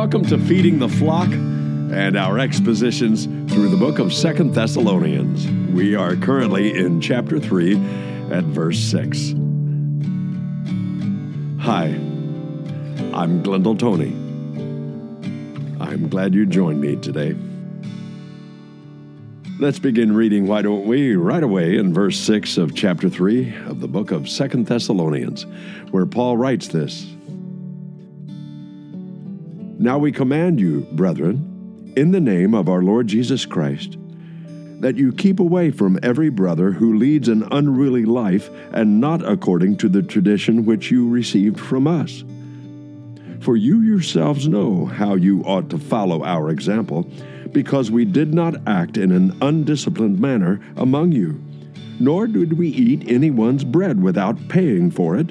Welcome to Feeding the Flock and our expositions through the book of 2 Thessalonians. We are currently in chapter 3 at verse 6. Hi, I'm Glendale Tony. I'm glad you joined me today. Let's begin reading, why don't we, right away in verse 6 of chapter 3 of the book of 2 Thessalonians, where Paul writes this. Now we command you, brethren, in the name of our Lord Jesus Christ, that you keep away from every brother who leads an unruly life and not according to the tradition which you received from us. For you yourselves know how you ought to follow our example, because we did not act in an undisciplined manner among you, nor did we eat anyone's bread without paying for it,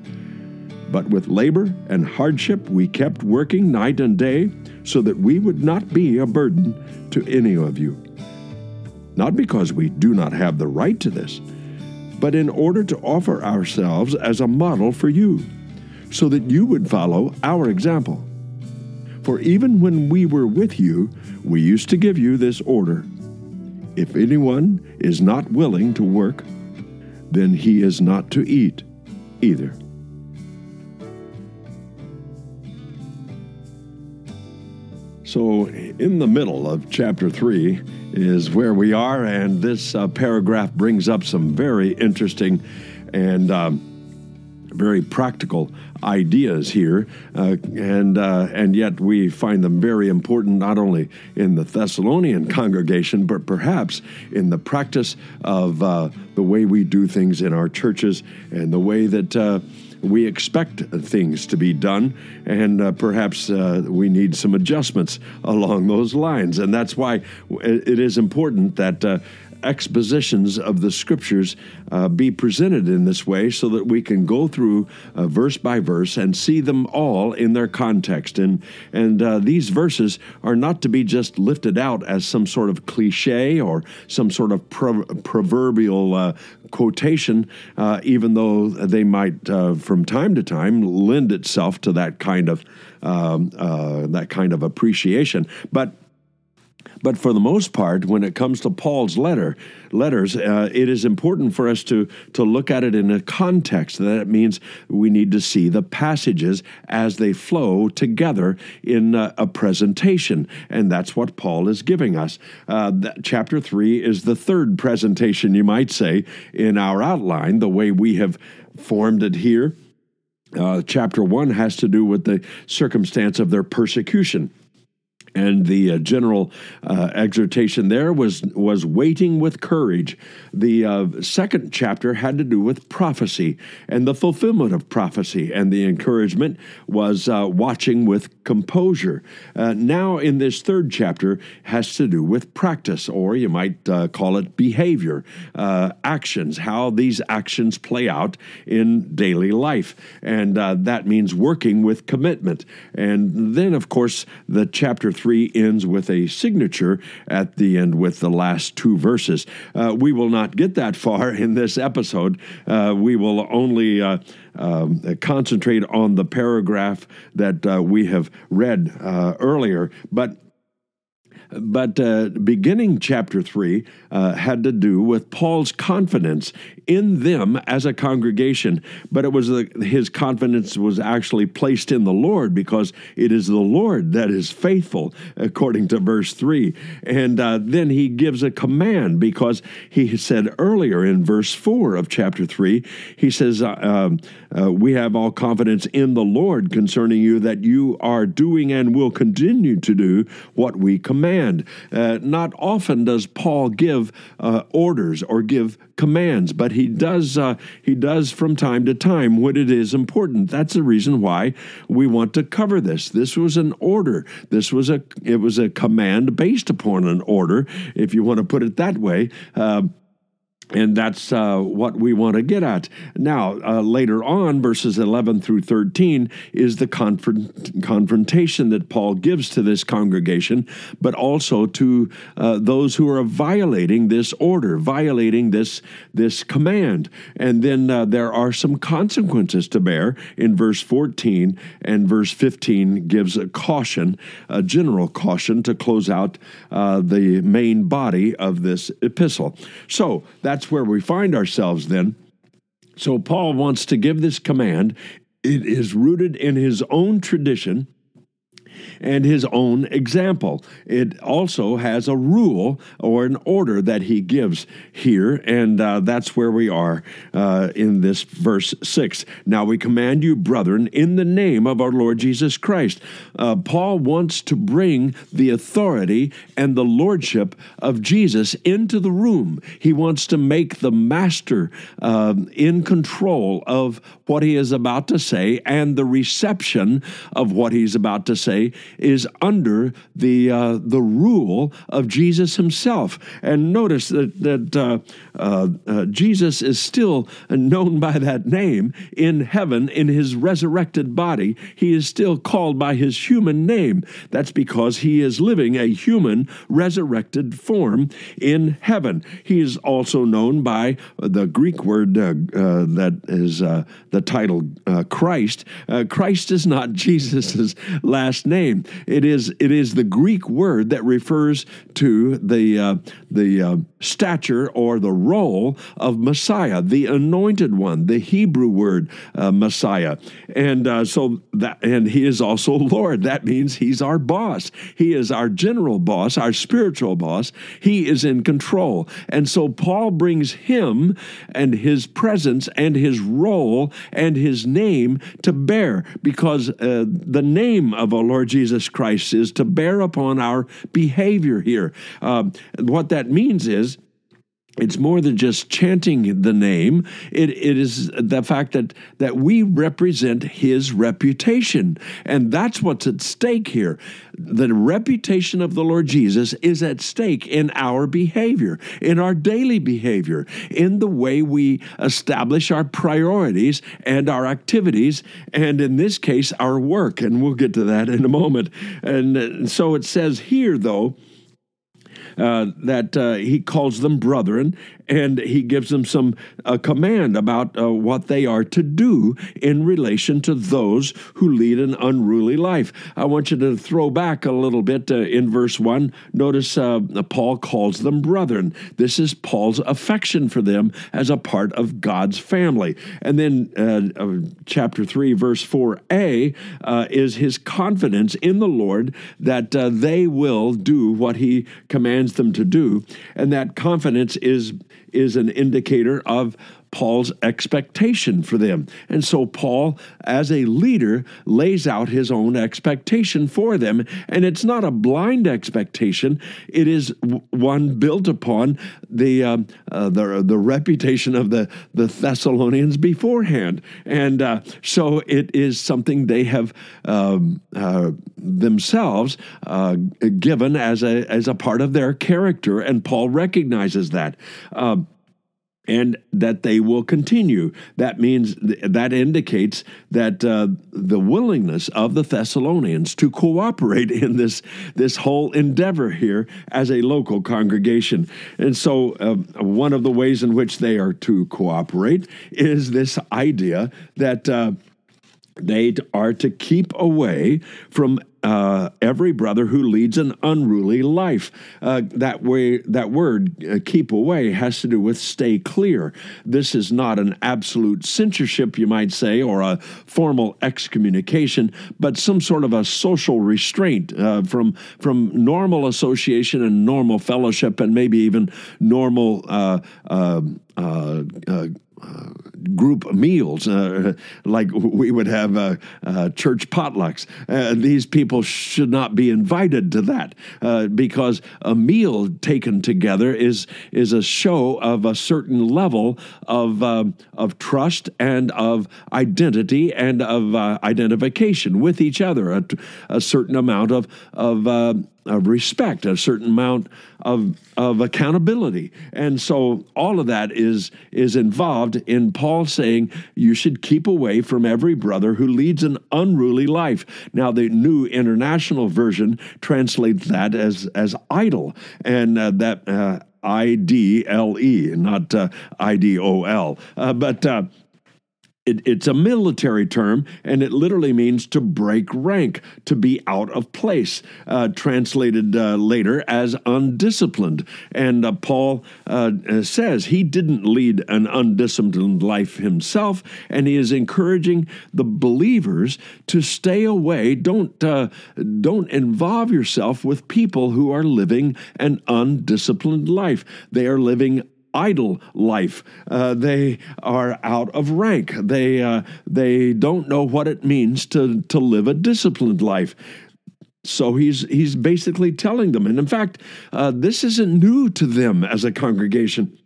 but with labor and hardship we kept working night and day so that we would not be a burden to any of you. Not because we do not have the right to this, but in order to offer ourselves as a model for you, so that you would follow our example. For even when we were with you, we used to give you this order. If anyone is not willing to work, then he is not to eat either. So in the middle of chapter 3 is where we are, and this paragraph brings up some very interesting and very practical ideas here, and yet we find them very important not only in the Thessalonian congregation, but perhaps in the practice of the way we do things in our churches and the way that we expect things to be done, and perhaps we need some adjustments along those lines. And that's why it is important that expositions of the Scriptures be presented in this way so that we can go through verse by verse and see them all in their context. And these verses are not to be just lifted out as some sort of cliche or some sort of proverbial quotation, even though they might from time to time lend itself to that kind of appreciation. But for the most part, when it comes to Paul's letters, it is important for us to look at it in a context. That means we need to see the passages as they flow together in a presentation, and that's what Paul is giving us. Chapter 3 is the third presentation, you might say, in our outline, the way we have formed it here. Chapter 1 has to do with the circumstance of their persecution. And the general exhortation there was waiting with courage. The second chapter had to do with prophecy and the fulfillment of prophecy, and the encouragement was watching with composure. Now in this third chapter has to do with practice, or you might call it behavior, actions, how these actions play out in daily life. And that means working with commitment. And then, of course, the chapter 3 ends with a signature at the end with the last two verses. We will not get that far in this episode. We will only concentrate on the paragraph that we have read earlier, But beginning chapter 3 had to do with Paul's confidence in them as a congregation, but it was his confidence was actually placed in the Lord, because it is the Lord that is faithful, according to verse 3. And then he gives a command, because he said earlier in verse 4 of chapter 3, he says, we have all confidence in the Lord concerning you, that you are doing and will continue to do what we command. Not often does Paul give orders or give commands, but he does from time to time when it is important. That's the reason why we want to cover this. This was an order. It was a command based upon an order, if you want to put it that way. And that's what we want to get at. Now, later on, verses 11 through 13 is the confrontation that Paul gives to this congregation, but also to those who are violating this order, violating this command. And then there are some consequences to bear in verse 14, and verse 15 gives a caution, a general caution, to close out the main body of this epistle. So, that's where we find ourselves then. So Paul wants to give this command. It is rooted in his own tradition and his own example. It also has a rule or an order that he gives here, and that's where we are in this verse 6. Now we command you, brethren, in the name of our Lord Jesus Christ. Paul wants to bring the authority and the lordship of Jesus into the room. He wants to make the master in control of what he is about to say, and the reception of what he's about to say is under the rule of Jesus himself. And notice that Jesus is still known by that name in heaven in his resurrected body. He is still called by his human name. That's because he is living a human resurrected form in heaven. He is also known by the Greek word that is the title Christ. Christ is not Jesus' last name. It is the Greek word that refers to the stature or the role of Messiah, the anointed one, the Hebrew word Messiah. And so he is also Lord. That means he's our boss. He is our general boss, our spiritual boss. He is in control. And so Paul brings him and his presence and his role and his name to bear, because the name of our Lord Jesus Christ is to bear upon our behavior here. What that means is, it's more than just chanting the name. It is the fact that we represent his reputation. And that's what's at stake here. The reputation of the Lord Jesus is at stake in our behavior, in our daily behavior, in the way we establish our priorities and our activities, and in this case, our work. And we'll get to that in a moment. And so it says here, though, that he calls them brethren, and he gives them some command about what they are to do in relation to those who lead an unruly life. I want you to throw back a little bit in verse 1. Notice Paul calls them brethren. This is Paul's affection for them as a part of God's family. And then chapter 3, verse 4a is his confidence in the Lord that they will do what he commands them to do, and that confidence is an indicator of Paul's expectation for them. And so Paul, as a leader, lays out his own expectation for them, and it's not a blind expectation. It is one built upon the reputation of the Thessalonians beforehand, and so it is something they have themselves given as a part of their character, and Paul recognizes that. And that they will continue. That means, that indicates that the willingness of the Thessalonians to cooperate in this whole endeavor here as a local congregation. And so one of the ways in which they are to cooperate is this idea that they are to keep away from every brother who leads an unruly life. That word, keep away, has to do with stay clear. This is not an absolute censorship, you might say, or a formal excommunication, but some sort of a social restraint from normal association and normal fellowship, and maybe even normal group meals, like we would have church potlucks. These people should not be invited to that, because a meal taken together is a show of a certain level of trust and of identity and of identification with each other, a certain amount of of respect, a certain amount of accountability. And so all of that is involved in Paul saying you should keep away from every brother who leads an unruly life. Now, the New International Version translates that as idle, and that I-D-L-E, not I-D-O-L. But it's a military term, and it literally means to break rank, to be out of place, translated later as undisciplined. And Paul says he didn't lead an undisciplined life himself, and he is encouraging the believers to stay away. Don't involve yourself with people who are living an undisciplined life. They are living idle life. They are out of rank. They don't know what it means to live a disciplined life. So he's basically telling them, and in fact, this isn't new to them as a congregation.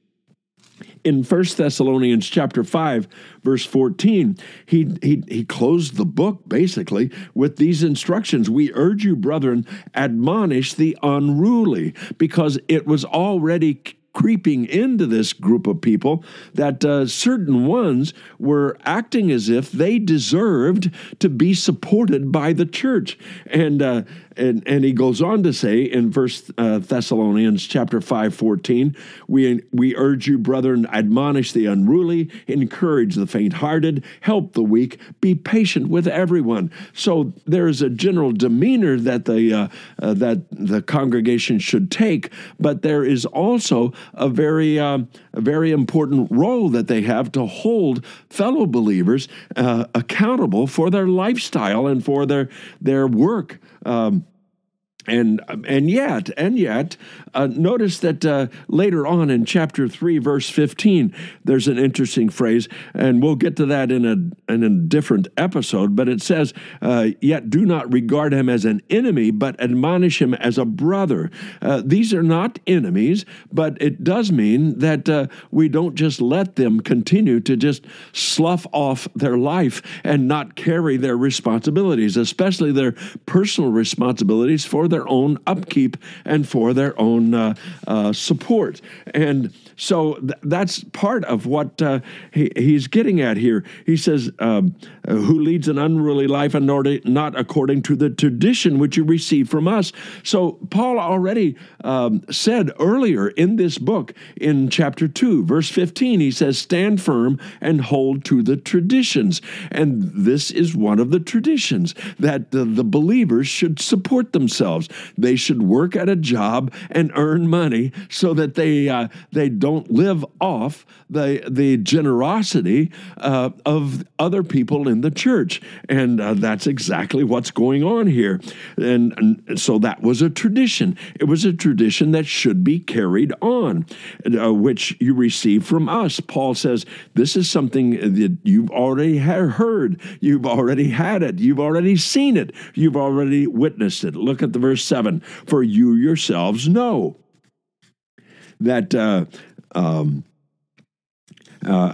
In 1 Thessalonians chapter 5, verse 14, he closed the book, basically, with these instructions. We urge you, brethren, admonish the unruly, because it was already creeping into this group of people that certain ones were acting as if they deserved to be supported by the church. And he goes on to say in 1 Thessalonians chapter 5:14, we urge you, brethren, admonish the unruly, encourage the faint-hearted, help the weak, be patient with everyone. So there is a general demeanor that the congregation should take, but there is also a very important role that they have to hold fellow believers accountable for their lifestyle and for their work. And yet, notice that later on in chapter 3, verse 15, there's an interesting phrase, and we'll get to that in a different episode, but it says, yet do not regard him as an enemy, but admonish him as a brother. These are not enemies, but it does mean that we don't just let them continue to just slough off their life and not carry their responsibilities, especially their personal responsibilities for their own upkeep and for their own support. And so that's part of what he's getting at here. He says, who leads an unruly life and not according to the tradition which you receive from us. So Paul already said earlier in this book, in chapter 2, verse 15, he says, stand firm and hold to the traditions. And this is one of the traditions, that the believers should support themselves. They should work at a job and earn money so that they don't live off the generosity of other people in the church. And that's exactly what's going on here. And so that was a tradition. It was a tradition that should be carried on, which you receive from us. Paul says, this is something that you've already heard. You've already had it. You've already seen it. You've already witnessed it. Look at the verse 7. For you yourselves know that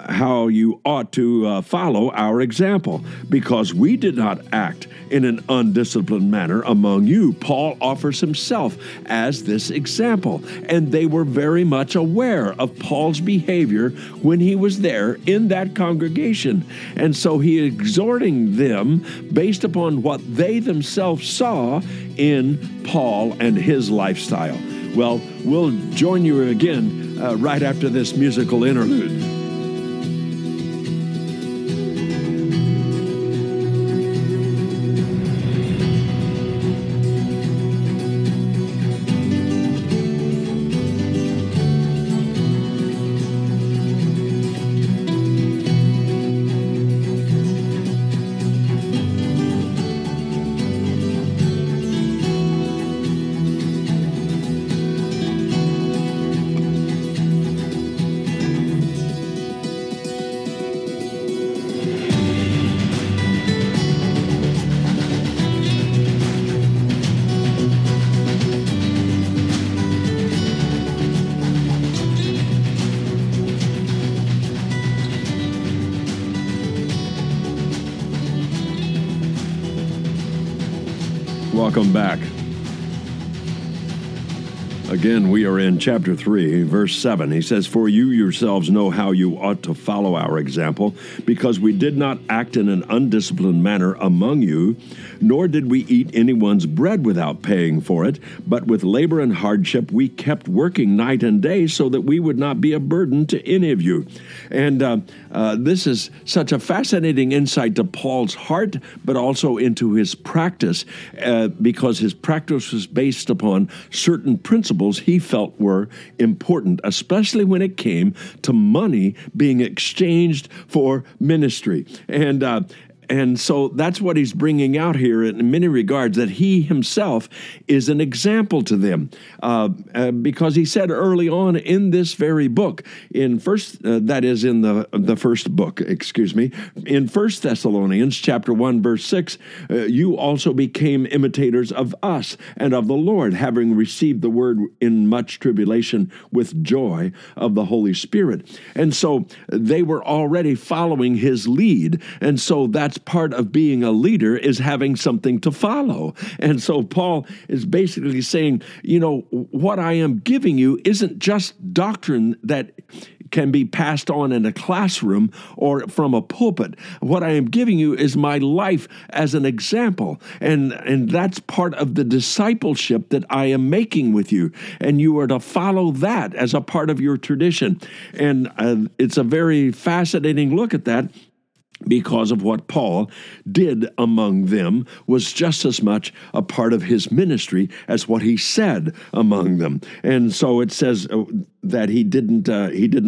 how you ought to follow our example, because we did not act in an undisciplined manner among you. Paul offers himself as this example, and they were very much aware of Paul's behavior when he was there in that congregation. And so he is exhorting them based upon what they themselves saw in Paul and his lifestyle. Well, we'll join you again right after this musical interlude. Welcome back. Again, we are in chapter 3, verse 7. He says, "For you yourselves know how you ought to follow our example, because we did not act in an undisciplined manner among you, nor did we eat anyone's bread without paying for it, but with labor and hardship we kept working night and day so that we would not be a burden to any of you." And this is such a fascinating insight to Paul's heart, but also into his practice, because his practice was based upon certain principles he felt were important, especially when it came to money being exchanged for ministry. And so that's what he's bringing out here in many regards, that he himself is an example to them. Because he said early on in this very book, in 1 Thessalonians chapter 1, verse 6, "You also became imitators of us and of the Lord, having received the word in much tribulation with joy of the Holy Spirit." And so they were already following his lead. And so that's part of being a leader, is having something to follow. And so Paul is basically saying, you know, what I am giving you isn't just doctrine that can be passed on in a classroom or from a pulpit. What I am giving you is my life as an example. And that's part of the discipleship that I am making with you. And you are to follow that as a part of your tradition. And it's a very fascinating look at that, because of what Paul did among them was just as much a part of his ministry as what he said among them. And so it says that he didn't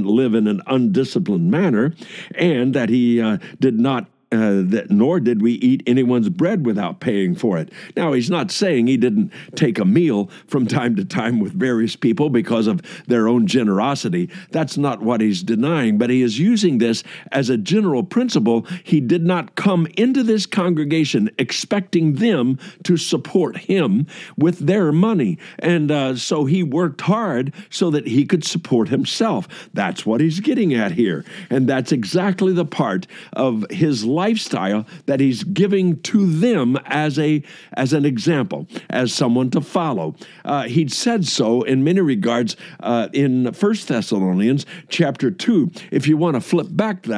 live in an undisciplined manner, and that he did not. Nor did we eat anyone's bread without paying for it. Now, he's not saying he didn't take a meal from time to time with various people because of their own generosity. That's not what he's denying, but he is using this as a general principle. He did not come into this congregation expecting them to support him with their money. And so he worked hard so that he could support himself. That's what he's getting at here. And that's exactly the part of his lifestyle that he's giving to them as an example, as someone to follow. He'd said so in many regards in 1 Thessalonians chapter 2. If you want to flip back to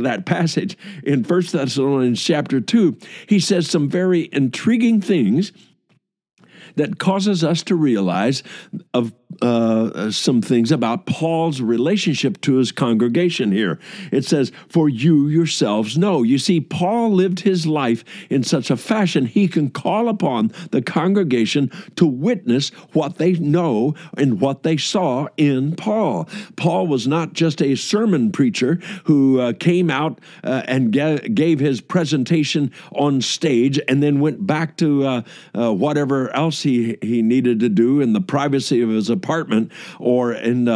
that passage in 1 Thessalonians chapter 2, he says some very intriguing things that causes us to realize of some things about Paul's relationship to his congregation here. It says, "For you yourselves know." You see, Paul lived his life in such a fashion he can call upon the congregation to witness what they know and what they saw in Paul. Paul was not just a sermon preacher who came out and gave his presentation on stage and then went back to whatever else he needed to do in the privacy of his apartment or in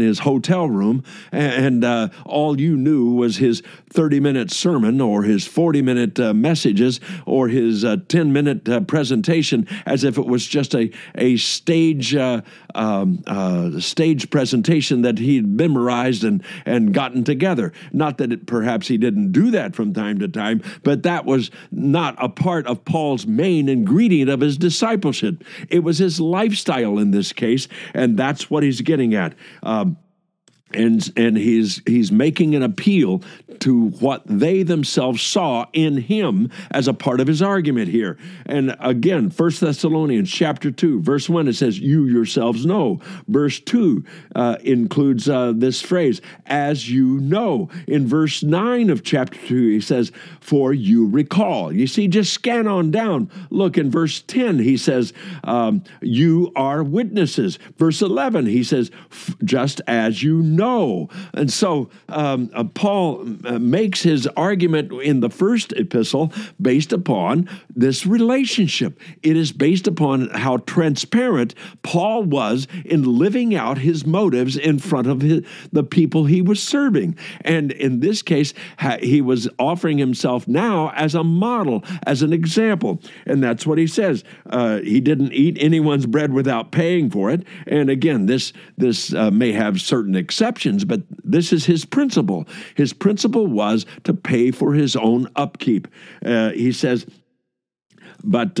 his hotel room, and all you knew was his 30-minute sermon or his 40-minute messages or his 10-minute presentation, as if it was just a stage presentation that he'd memorized and gotten together. Not that perhaps he didn't do that from time to time, but that was not a part of Paul's main ingredient of his discipleship. It was his lifestyle in this case, and that's what he's getting at. And he's making an appeal to what they themselves saw in him as a part of his argument here. And again, 1 Thessalonians chapter 2, verse 1, it says, "You yourselves know." Verse 2 includes this phrase, "as you know." In verse 9 of chapter 2, he says, "For you recall." You see, just scan on down. Look, in verse 10, he says, "You are witnesses." Verse 11, he says, "Just as you know." And so Paul makes his argument in the first epistle based upon this relationship. It is based upon how transparent Paul was in living out his motives in front of the people he was serving. And in this case, he was offering himself now as a model, as an example. And that's what he says. He didn't eat anyone's bread without paying for it. And again, this may have certain exceptions, but this is his principle. His principle was to pay for his own upkeep. He says, but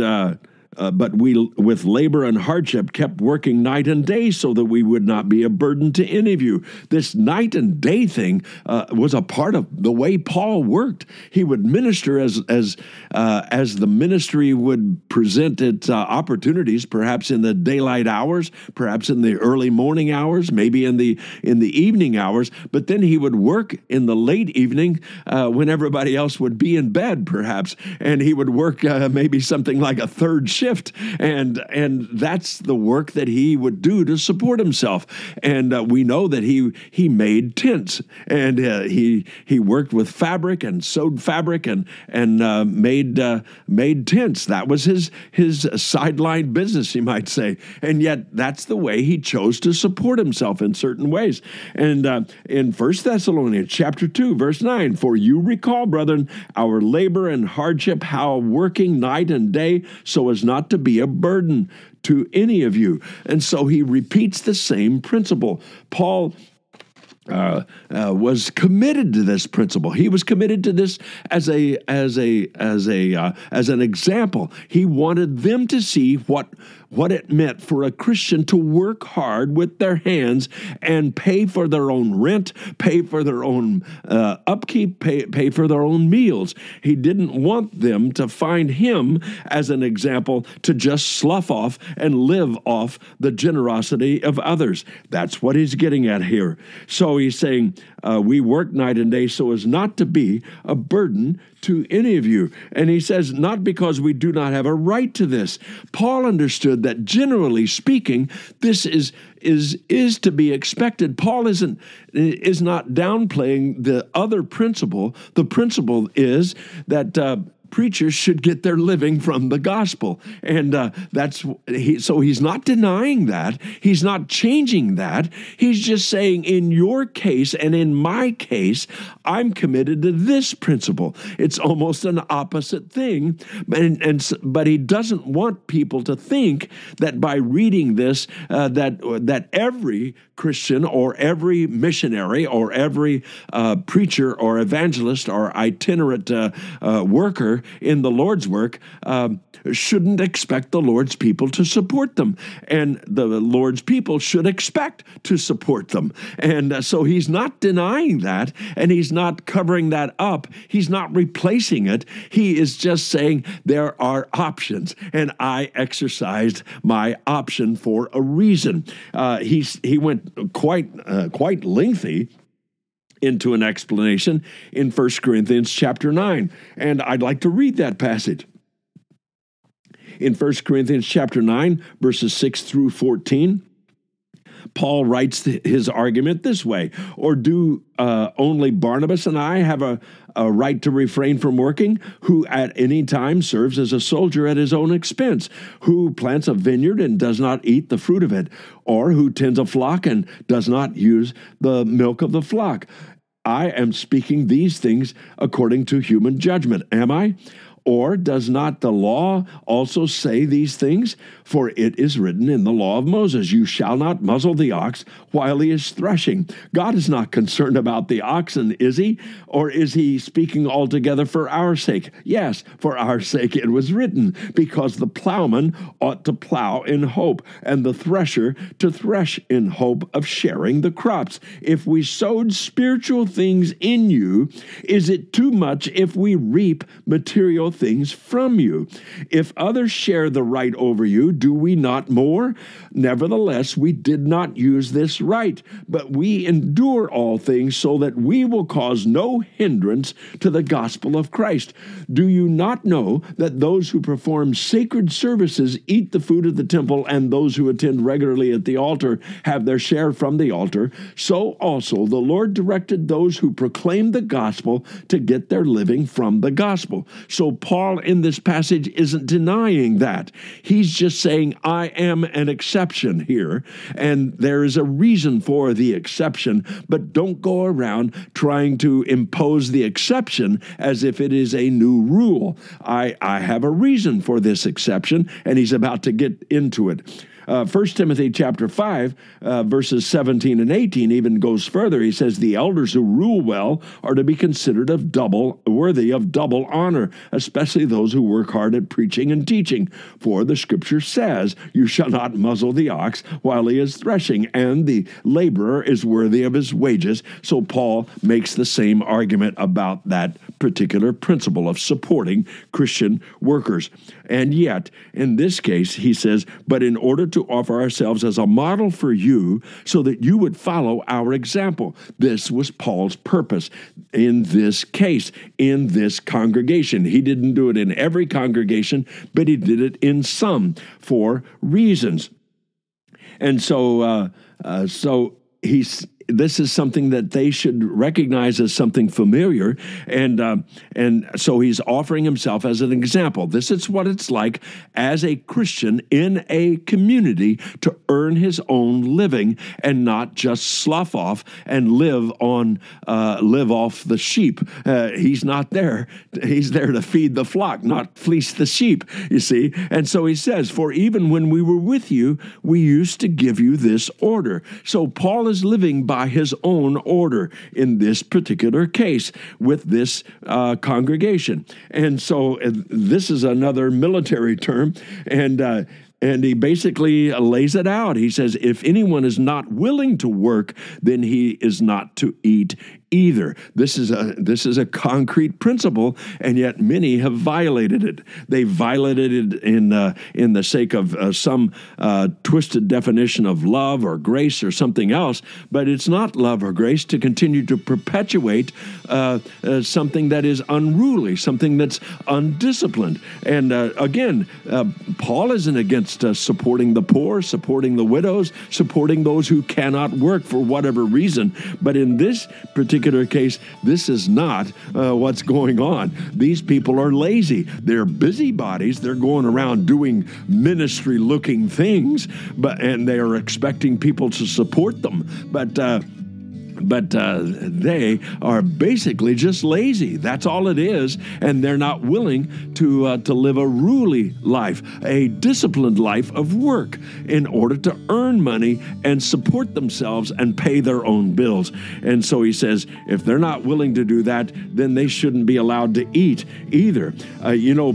But we, with labor and hardship, kept working night and day so that we would not be a burden to any of you. This night and day thing was a part of the way Paul worked. He would minister as the ministry would present its opportunities, perhaps in the daylight hours, perhaps in the early morning hours, maybe in the evening hours. But then he would work in the late evening when everybody else would be in bed, perhaps, and he would work maybe something like a third shift, and that's the work that he would do to support himself. And we know that he made tents, and he worked with fabric and sewed fabric and made tents. That was his sideline business, you might say. And yet that's the way he chose to support himself in certain ways. And in 1 Thessalonians chapter 2, verse 9, for you recall, brethren, our labor and hardship, how working night and day so as not to be a burden to any of you. And so he repeats the same principle. Paul was committed to this principle. He was committed to this as an example. He wanted them to see what it meant for a Christian to work hard with their hands and pay for their own rent, pay for their own upkeep, pay for their own meals. He didn't want them to find him as an example to just slough off and live off the generosity of others. That's what he's getting at here. So he's saying, we work night and day so as not to be a burden to any of you. And he says, not because we do not have a right to this. Paul understood that, generally speaking, this is to be expected. Paul is not downplaying the other principle. The principle is that preachers should get their living from the gospel. And so he's not denying that. He's not changing that. He's just saying, in your case and in my case, I'm committed to this principle. It's almost an opposite thing. But he doesn't want people to think that by reading this, that every Christian or every missionary or every preacher or evangelist or itinerant worker in the Lord's work shouldn't expect the Lord's people to support them. And the Lord's people should expect to support them. And so he's not denying that, and he's not covering that up. He's not replacing it. He is just saying there are options, and I exercised my option for a reason. He went quite lengthy into an explanation in 1 Corinthians chapter 9. And I'd like to read that passage. In 1 Corinthians chapter 9, verses 6 through 14, Paul writes his argument this way: or do only Barnabas and I have a right to refrain from working, who at any time serves as a soldier at his own expense, who plants a vineyard and does not eat the fruit of it, or who tends a flock and does not use the milk of the flock? I am speaking these things according to human judgment, am I? Or does not the law also say these things? For it is written in the law of Moses, you shall not muzzle the ox while he is threshing. God is not concerned about the oxen, is he? Or is he speaking altogether for our sake? Yes, for our sake it was written, because the plowman ought to plow in hope, and the thresher to thresh in hope of sharing the crops. If we sowed spiritual things in you, is it too much if we reap material things from you? If others share the right over you, do we not more? Nevertheless, we did not use this right, but we endure all things so that we will cause no hindrance to the gospel of Christ. Do you not know that those who perform sacred services eat the food of the temple, and those who attend regularly at the altar have their share from the altar? So also the Lord directed those who proclaim the gospel to get their living from the gospel. So Paul in this passage isn't denying that. He's just saying, I am an exception here, and there is a reason for the exception, but don't go around trying to impose the exception as if it is a new rule. I have a reason for this exception, and he's about to get into it. 1 Timothy chapter 5, verses 17 and 18 even goes further. He says, the elders who rule well are to be considered worthy of double honor, especially those who work hard at preaching and teaching. For the scripture says, you shall not muzzle the ox while he is threshing, and the laborer is worthy of his wages. So Paul makes the same argument about that particular principle of supporting Christian workers. And yet, in this case, he says, but in order to offer ourselves as a model for you so that you would follow our example. This was Paul's purpose in this case, in this congregation. He didn't do it in every congregation, but he did it in some for reasons. And so he's... This is something that they should recognize as something familiar, and so he's offering himself as an example. This is what it's like as a Christian in a community to earn his own living and not just slough off and live off the sheep. He's not there. He's there to feed the flock, not fleece the sheep, you see. And so he says, for even when we were with you, we used to give you this order. So Paul is living by his own order in this particular case with this congregation. And so this is another military term, and he basically lays it out. He says, if anyone is not willing to work, then he is not to eat either. This is a concrete principle, and yet many have violated it. They violated it in the sake of some twisted definition of love or grace or something else, but it's not love or grace to continue to perpetuate something that is unruly, something that's undisciplined. And again, Paul isn't against supporting the poor, supporting the widows, supporting those who cannot work for whatever reason, but in this particular case, this is not what's going on. These people are lazy. They're busybodies. They're going around doing ministry-looking things, and they are expecting people to support them. But they are basically just lazy. That's all it is, and they're not willing to live a ruly life, a disciplined life of work in order to earn money and support themselves and pay their own bills. And so he says, if they're not willing to do that, then they shouldn't be allowed to eat either.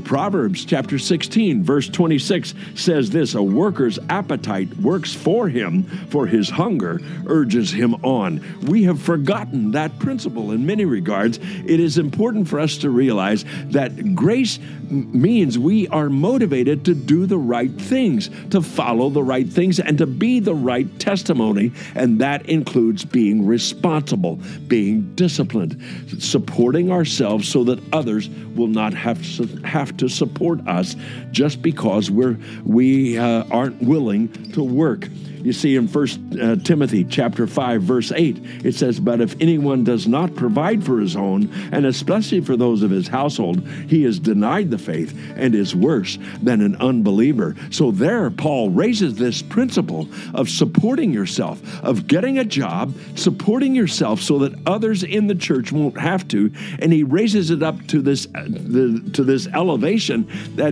Proverbs chapter 16, verse 26 says this, a worker's appetite works for him, for his hunger urges him on. We have forgotten that principle in many regards. It is important for us to realize that grace means we are motivated to do the right things, to follow the right things, and to be the right testimony, and that includes being responsible, being disciplined, supporting ourselves so that others will not have to support us just because we aren't willing to work. You see, in 1 Timothy chapter 5, verse 8, it says, but if anyone does not provide for his own, and especially for those of his household, he is denied the faith and is worse than an unbeliever. So there, Paul raises this principle of supporting yourself, of getting a job, supporting yourself so that others in the church won't have to, and he raises it up to this elevation that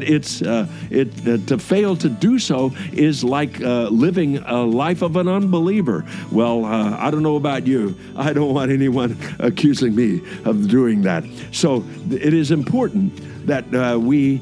to fail to do so is like living a life of an unbeliever. Well, I don't know about you. I don't want anyone accusing me of doing that. So it is important that we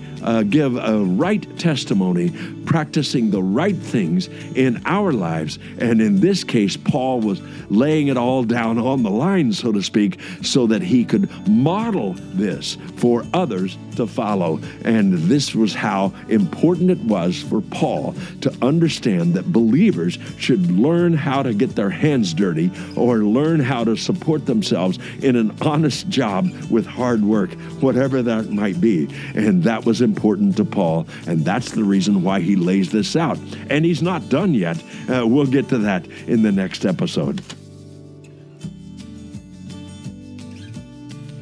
give a right testimony, practicing the right things in our lives. And in this case, Paul was laying it all down on the line, so to speak, so that he could model this for others to follow. And this was how important it was for Paul to understand that believers should learn how to get their hands dirty or learn how to support themselves in an honest job with hard work, whatever that might be. And that was important to Paul. And that's the reason why he lays this out. And he's not done yet. We'll get to that in the next episode.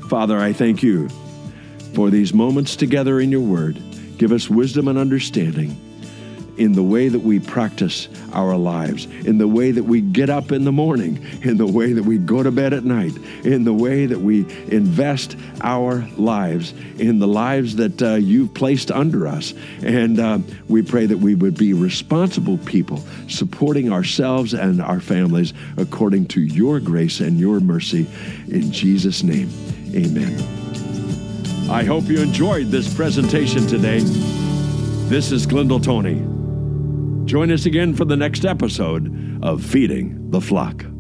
Father, I thank you for these moments together in your word. Give us wisdom and understanding. in the way that we practice our lives, in the way that we get up in the morning, in the way that we go to bed at night, in the way that we invest our lives, in the lives that you've placed under us. And we pray that we would be responsible people, supporting ourselves and our families according to your grace and your mercy. In Jesus' name, amen. I hope you enjoyed this presentation today. This is Glendale Tony. Join us again for the next episode of Feeding the Flock.